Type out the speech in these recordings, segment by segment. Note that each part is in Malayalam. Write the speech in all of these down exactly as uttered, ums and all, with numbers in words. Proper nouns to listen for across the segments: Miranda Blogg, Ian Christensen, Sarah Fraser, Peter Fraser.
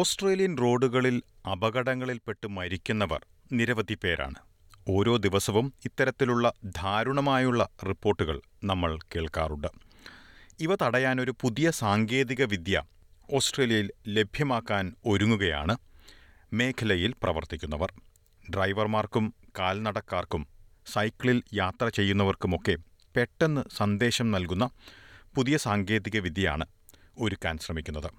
ഓസ്ട്രേലിയൻ റോഡുകളിൽ അപകടങ്ങളിൽപ്പെട്ട് മരിക്കുന്നവർ നിരവധി പേരാണ്. ഓരോ ദിവസവും ഇത്തരത്തിലുള്ള ദാരുണമായുള്ള റിപ്പോർട്ടുകൾ നമ്മൾ കേൾക്കാറുണ്ട്. ഇവ തടയാനൊരു പുതിയ സാങ്കേതിക വിദ്യ ഓസ്ട്രേലിയയിൽ ലഭ്യമാക്കാൻ ഒരുങ്ങുകയാണ് മേഖലയിൽ പ്രവർത്തിക്കുന്നവർ. ഡ്രൈവർമാർക്കും കാൽനടക്കാർക്കും സൈക്കിളിൽ യാത്ര ചെയ്യുന്നവർക്കുമൊക്കെ പെട്ടെന്ന് സന്ദേശം നൽകുന്ന പുതിയ സാങ്കേതിക വിദ്യയാണ് ഒരുക്കാൻ ശ്രമിക്കുന്നത്.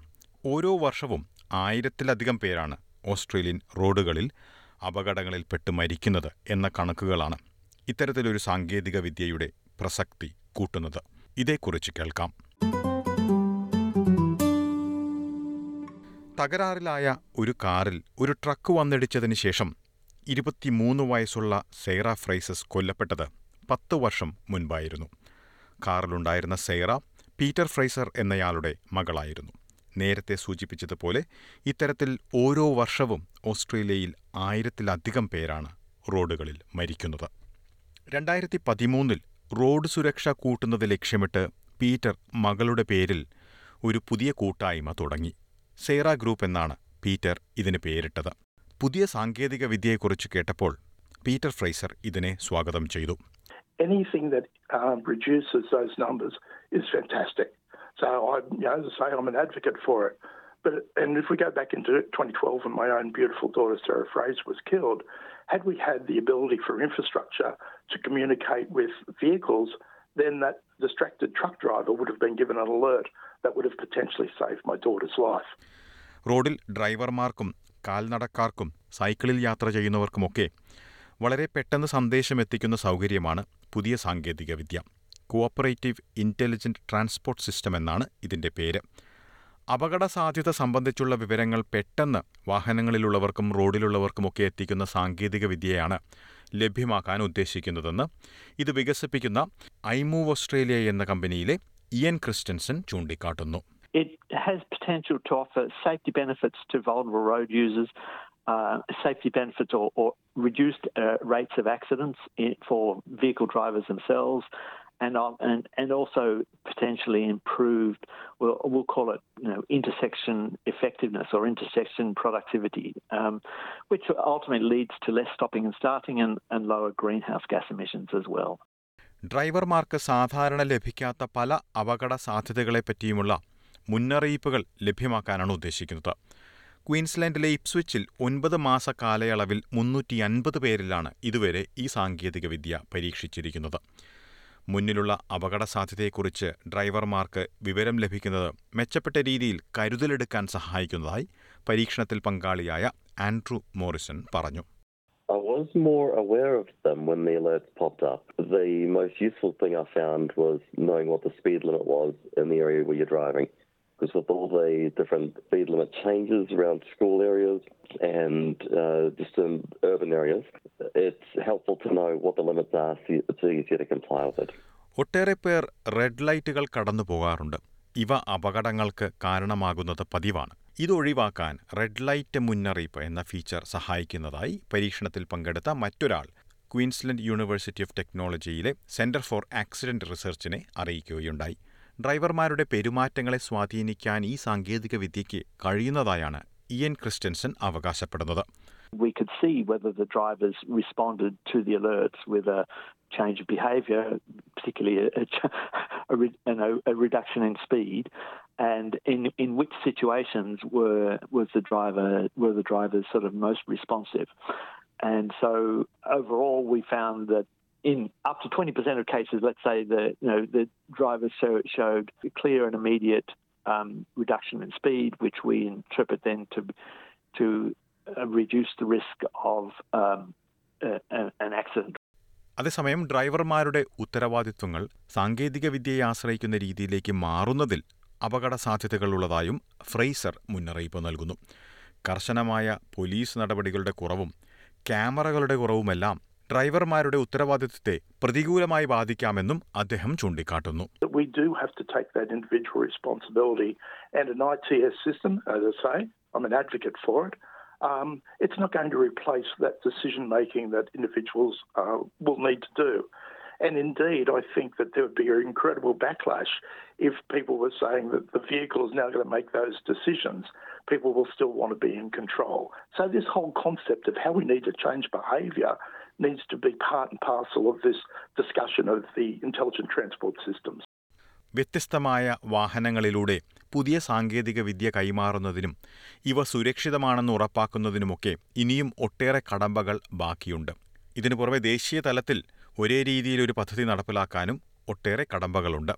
ഓരോ വർഷവും ആയിരത്തിലധികം പേരാണ് ഓസ്ട്രേലിയൻ റോഡുകളിൽ അപകടങ്ങളിൽപ്പെട്ട് മരിക്കുന്നത് എന്ന കണക്കുകളാണ് ഇത്തരത്തിലൊരു സാങ്കേതിക വിദ്യയുടെ പ്രസക്തി കൂട്ടുന്നത്. ഇതേക്കുറിച്ച് കേൾക്കാം. തകരാറിലായ ഒരു കാറിൽ ഒരു ട്രക്ക് വന്നിടിച്ചതിന് ശേഷം ഇരുപത്തിമൂന്ന് വയസ്സുള്ള സെയ്റ ഫ്രേസസ് കൊല്ലപ്പെട്ടത് പത്ത് വർഷം മുൻപായിരുന്നു. കാറിലുണ്ടായിരുന്ന സെയ്റ പീറ്റർ ഫ്രേസർ എന്നയാളുടെ മകളായിരുന്നു. നേരത്തെ സൂചിപ്പിച്ചതുപോലെ ഇത്തരത്തിൽ ഓരോ വർഷവും ഓസ്ട്രേലിയയിൽ ആയിരത്തിലധികം പേരാണ് റോഡുകളിൽ മരിക്കുന്നത്. രണ്ടായിരത്തി പതിമൂന്നിൽ റോഡ് സുരക്ഷ കൂട്ടുന്നത് ലക്ഷ്യമിട്ട് പീറ്റർ മകളുടെ പേരിൽ ഒരു പുതിയ കൂട്ടായ്മ തുടങ്ങി. സെയ്റ ഗ്രൂപ്പ് എന്നാണ് പീറ്റർ ഇതിന് പേരിട്ടത്. പുതിയ സാങ്കേതിക വിദ്യയെക്കുറിച്ച് കേട്ടപ്പോൾ പീറ്റർ ഫ്രേസർ ഇതിനെ സ്വാഗതം ചെയ്തു. Anything that um, reduces those numbers is fantastic. So I, you know, as I say, I'm an advocate for it. But and if we go back into twenty twelve, when my own beautiful daughter Sarah Fraser was killed, had we had the ability for infrastructure to communicate with vehicles, then that distracted truck driver would have been given an alert that would have potentially saved my daughter's life. റോഡിൽ ഡ്രൈവർമാർക്കും കാൽനടക്കാർക്കും സൈക്കിളിൽ യാത്ര ചെയ്യുന്നവർക്കുമൊക്കെ വളരെ പെട്ടെന്ന് സന്ദേശമെത്തിക്കുന്ന സൗകര്യമാണ് പുതിയ സാങ്കേതികവിദ്യ. കോപ്പറേറ്റീവ് ഇൻ്റലിജൻ്റ് ട്രാൻസ്പോർട്ട് സിസ്റ്റം എന്നാണ് ഇതിൻ്റെ പേര്. അപകട സാധ്യത സംബന്ധിച്ചുള്ള വിവരങ്ങൾ പെട്ടെന്ന് വാഹനങ്ങളിലുള്ളവർക്കും റോഡിലുള്ളവർക്കുമൊക്കെ എത്തിക്കുന്ന സാങ്കേതികവിദ്യയാണ് ലഭ്യമാക്കാൻ ഉദ്ദേശിക്കുന്നതെന്ന് ഇത് വികസിപ്പിക്കുന്ന iMOVE Australia എന്ന കമ്പനിയിലെ ഇയൻ ക്രിസ്റ്റൻസൻ ചൂണ്ടിക്കാട്ടുന്നു. It has potential to offer safety benefits to vulnerable road users. Uh, safety benefits or, or reduced uh, rates of accidents in, for vehicle drivers themselves and, um, and and also potentially improved, we'll, we'll call it, you know, intersection effectiveness or intersection productivity, um, which ultimately leads to less stopping and starting and, and lower greenhouse gas emissions as well. ഡ്രൈവർമാർക്ക് സാധാരണ ലഭിക്കാത്ത പല അപകട സാധ്യതകളെപ്പറ്റിയുമുള്ള മുന്നറിയിപ്പുകൾ ലഭ്യമാക്കാനാണ് ഉദ്ദേശിക്കുന്നത്. ക്വീൻസ്ലാൻഡിലെ ഇപ്സ്വിച്ചിൽ ഒൻപത് മാസ കാലയളവിൽ മുന്നൂറ്റി അൻപത് പേരിലാണ് ഇതുവരെ ഈ സാങ്കേതികവിദ്യ പരീക്ഷിച്ചിരിക്കുന്നത്. മുന്നിലുള്ള അപകട സാധ്യതയെക്കുറിച്ച് ഡ്രൈവർമാർക്ക് വിവരം ലഭിക്കുന്നത് മെച്ചപ്പെട്ട രീതിയിൽ കരുതലെടുക്കാൻ സഹായിക്കുന്നതായി പരീക്ഷണത്തിൽ പങ്കാളിയായ ആൻഡ്രൂ മോറിസൺ പറഞ്ഞു. I was more aware of them when the alerts popped up. The most useful thing I found was knowing what the speed limit was in the area where you're driving. Because with all the different speed limit changes around school areas and uh, just in urban areas, it's helpful to know what the limits are so it's easier to comply with it. ഒട്ടേറെ പേർ റെഡ് ലൈറ്റുകൾ കടന്നു പോകാറുണ്ട്. ഇവ അപകടങ്ങൾക്ക് കാരണമാകുന്നത് പതിവാണ്. ഇതൊഴിവാക്കാൻ റെഡ് ലൈറ്റ് മുന്നറിയിപ്പ് എന്ന ഫീച്ചർ സഹായിക്കുന്നതായി പരീക്ഷണത്തിൽ പങ്കെടുത്ത മറ്റൊരാൾ ക്വീൻസ്ലൻഡ് യൂണിവേഴ്സിറ്റി ഓഫ് ടെക്നോളജിയിലെ സെൻറ്റർ ഫോർ ആക്സിഡൻറ്റ് റിസർച്ചിനെ അറിയിക്കുകയുണ്ടായി. ഡ്രൈവർമാരുടെ പെരുമാറ്റങ്ങളെ സ്വാധീനിക്കാൻ ഈ സാങ്കേതിക വിദ്യയ്ക്ക് കഴിയുന്നതായാണ് ഇയൻ ക്രിസ്റ്റൻസൻ അവകാശപ്പെടുന്നത്. We could see whether the drivers responded to the alerts with a change of behaviour, particularly a, a, a, a reduction in speed, and in, in which situations were was the driver were the drivers sort of most responsive. And so overall, we found that in up to twenty percent of cases, let's say the you know the drivers show, showed a clear and immediate um, reduction in speed, which we interpret then to to reduce the risk of um, uh, an accident. അതേസമയം ഡ്രൈവർമാരുടെ ഉത്തരവാദിത്വങ്ങൾ സാങ്കേതികവിദ്യയെ ആശ്രയിക്കുന്ന രീതിയിലേക്ക് മാറുന്നതിൽ അപകട സാധ്യതകളുള്ളതായും ഫ്രേസർ മുന്നറിയിപ്പ് നൽകുന്നു. കർശനമായ പോലീസ് നടപടികളുടെ കുറവും ക്യാമറകളുടെ കുറവുമെല്ലാം ഡ്രൈവർമാരുടെ ഉത്തരവാദിത്വത്തെ പ്രതികൂലമായി ബാധിക്കാമെന്നും അദ്ദേഹം ചൂണ്ടിക്കാട്ടുന്നു. Um, it's not going to replace that decision-making that individuals uh, will need to do. And indeed, I think that there would be an incredible backlash if people were saying that the vehicle is now going to make those decisions. people will still want to be in control. So this whole concept of how we need to change behaviour needs to be part and parcel of this discussion of the intelligent transport systems. വ്യത്യസ്തമായ വാഹനങ്ങളിലൂടെ പുതിയ സാങ്കേതിക വിദ്യ കൈമാറുന്നതിനും ഇവ സുരക്ഷിതമാണെന്ന് ഉറപ്പാക്കുന്നതിനുമൊക്കെ ഇനിയും ഒട്ടേറെ കടമ്പകൾ ബാക്കിയുണ്ട്. ഇതിനു പുറമെ ദേശീയ തലത്തിൽ ഒരേ രീതിയിലൊരു പദ്ധതി നടപ്പിലാക്കാനും ഒട്ടേറെ കടമ്പകളുണ്ട്.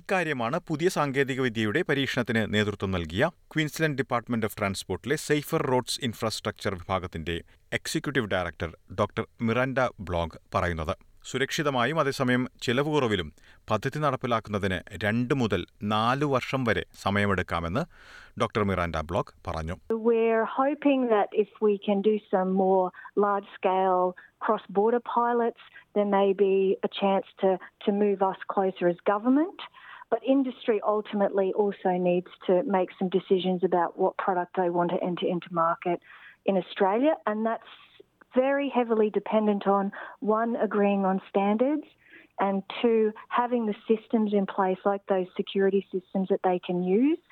ഇക്കാര്യമാണ് പുതിയ സാങ്കേതികവിദ്യയുടെ പരീക്ഷണത്തിന് നേതൃത്വം നൽകിയ ക്വീൻസ്ലൻഡ് ഡിപ്പാർട്ട്മെന്റ് ഓഫ് ട്രാൻസ്പോർട്ടിലെ സേഫർ റോഡ്സ് ഇൻഫ്രാസ്ട്രക്ചർ വിഭാഗത്തിന്റെ executive director doctor Miranda Blogg പറയുന്നത്. സുരക്ഷിതമായും അതേസമയം ചെലവ് കുറവിലും പദ്ധതി നടപ്പിലാക്കുന്നതിന് രണ്ട് മുതൽ നാല് വർഷം വരെ സമയമെടുക്കാമെന്ന് ഡോക്ടർ മിറാൻഡ ബ്ലോഗ് പറഞ്ഞു. We're hoping that if we can do some more large-scale cross-border pilots, there may be a chance to to move us closer as government. But industry ultimately also needs to make some decisions about what product they want to enter into market in Australia, and that's very heavily dependent on, one, agreeing on standards, and two, having the systems in place, like those security systems that they can use,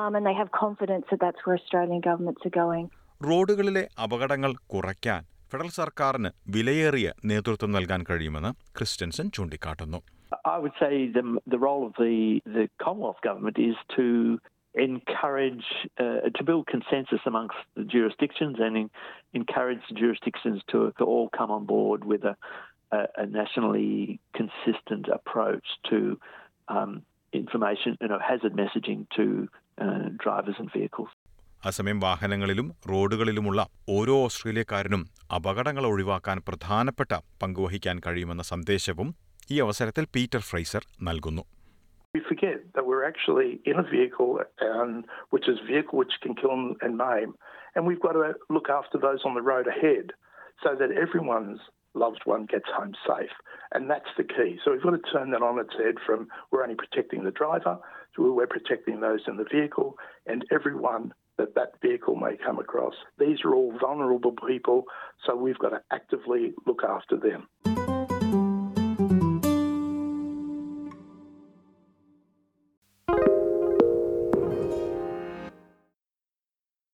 um, and they have confidence that that's where Australian governments are going. റോഡുകളിലെ അപകടങ്ങൾ കുറയ്ക്കാൻ ഫെഡറൽ സർക്കാരിന് വിലയേറിയ നേതൃത്വം നൽകാൻ കഴിയുമെന്ന് ക്രിസ്റ്റൻസൻ ചൂണ്ടിക്കാട്ടുന്നു. I would say the, the role of the, the Commonwealth government is to encourage uh, to build consensus amongst the jurisdictions and in, encourage the jurisdictions to, to all come on board with a, a, a nationally consistent approach to um, information, you know, hazard messaging to uh, drivers and vehicles. അസമയം വാഹനങ്ങളിലും റോഡുകളിലുമുള്ള ഓരോ ഓസ്ട്രേലിയക്കാരനും അപകടങ്ങൾ ഒഴിവാക്കാൻ പ്രധാനപ്പെട്ട പങ്കുവഹിക്കാൻ കഴിയുമെന്ന സന്ദേശവും ഈ അവസരത്തിൽ പീറ്റർ ഫ്രേസർ നൽകുന്നു. We forget that we're actually in a vehicle, um, which is vehicle which can kill and maim, and we've got to look after those on the road ahead so that everyone's loved one gets home safe, and that's the key. So we've got to turn that on its head from we're only protecting the driver to we're protecting those in the vehicle and everyone that that vehicle may come across. These are all vulnerable people, so we've got to actively look after them.